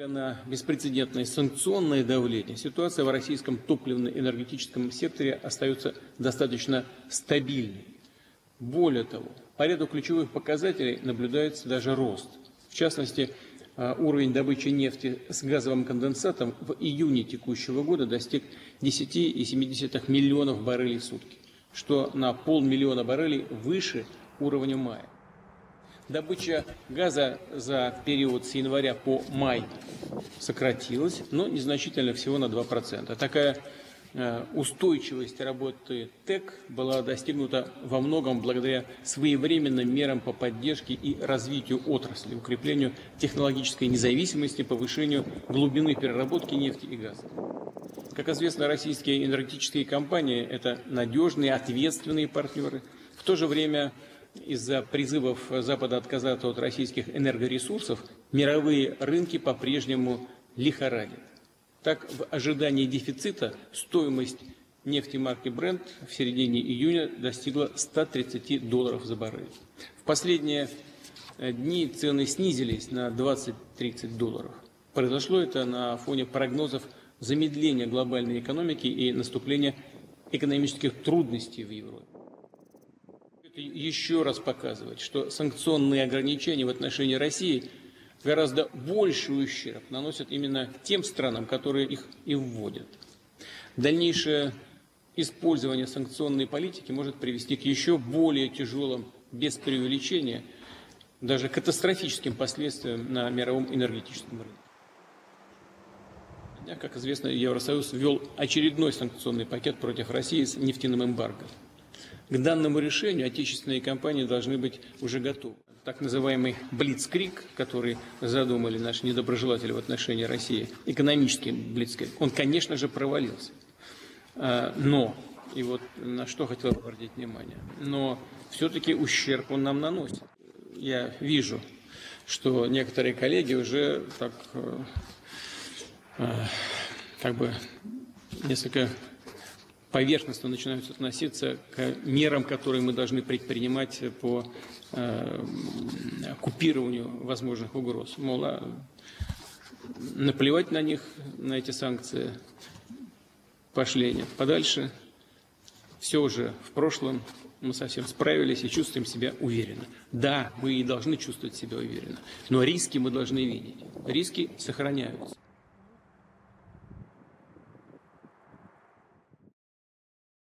Несмотря на беспрецедентное санкционное давление, ситуация в российском топливно-энергетическом секторе остается достаточно стабильной. Более того, по ряду ключевых показателей наблюдается даже рост. В частности, уровень добычи нефти с газовым конденсатом в июне текущего года достиг 10,7 миллионов баррелей в сутки, что на полмиллиона баррелей выше уровня мая. Добыча газа за период с января по май сократилась, но незначительно, всего на 2%. Такая устойчивость работы ТЭК была достигнута во многом благодаря своевременным мерам по поддержке и развитию отрасли, укреплению технологической независимости, повышению глубины переработки нефти и газа. Как известно, российские энергетические компании – это надежные, ответственные партнеры. В то же время из-за призывов Запада отказаться от российских энергоресурсов мировые рынки по-прежнему лихорадят. Так, в ожидании дефицита стоимость нефти марки Brent в середине июня достигла $130 за баррель. В последние дни цены снизились на $20–30. Произошло это на фоне прогнозов замедления глобальной экономики и наступления экономических трудностей в Европе. Это еще раз показывает, что санкционные ограничения в отношении России – гораздо больший ущерб наносят именно тем странам, которые их и вводят. Дальнейшее использование санкционной политики может привести к еще более тяжелым, без преувеличения, даже катастрофическим последствиям на мировом энергетическом рынке. Как известно, Евросоюз ввел очередной санкционный пакет против России с нефтяным эмбарго. К данному решению отечественные компании должны быть уже готовы. Так называемый блицкриг, который задумали наши недоброжелатели в отношении России, экономический блицкриг, он, конечно же, провалился. Но, и вот на что хотел обратить внимание, но все-таки ущерб он нам наносит. Я вижу, что некоторые коллеги уже так, как бы, несколько поверхностно начинают относиться к мерам, которые мы должны предпринимать по купированию возможных угроз. Мол, наплевать на них, на эти санкции, пошли нет подальше. Все уже в прошлом, мы совсем справились и чувствуем себя уверенно. Да, мы и должны чувствовать себя уверенно, но риски мы должны видеть. Риски сохраняются.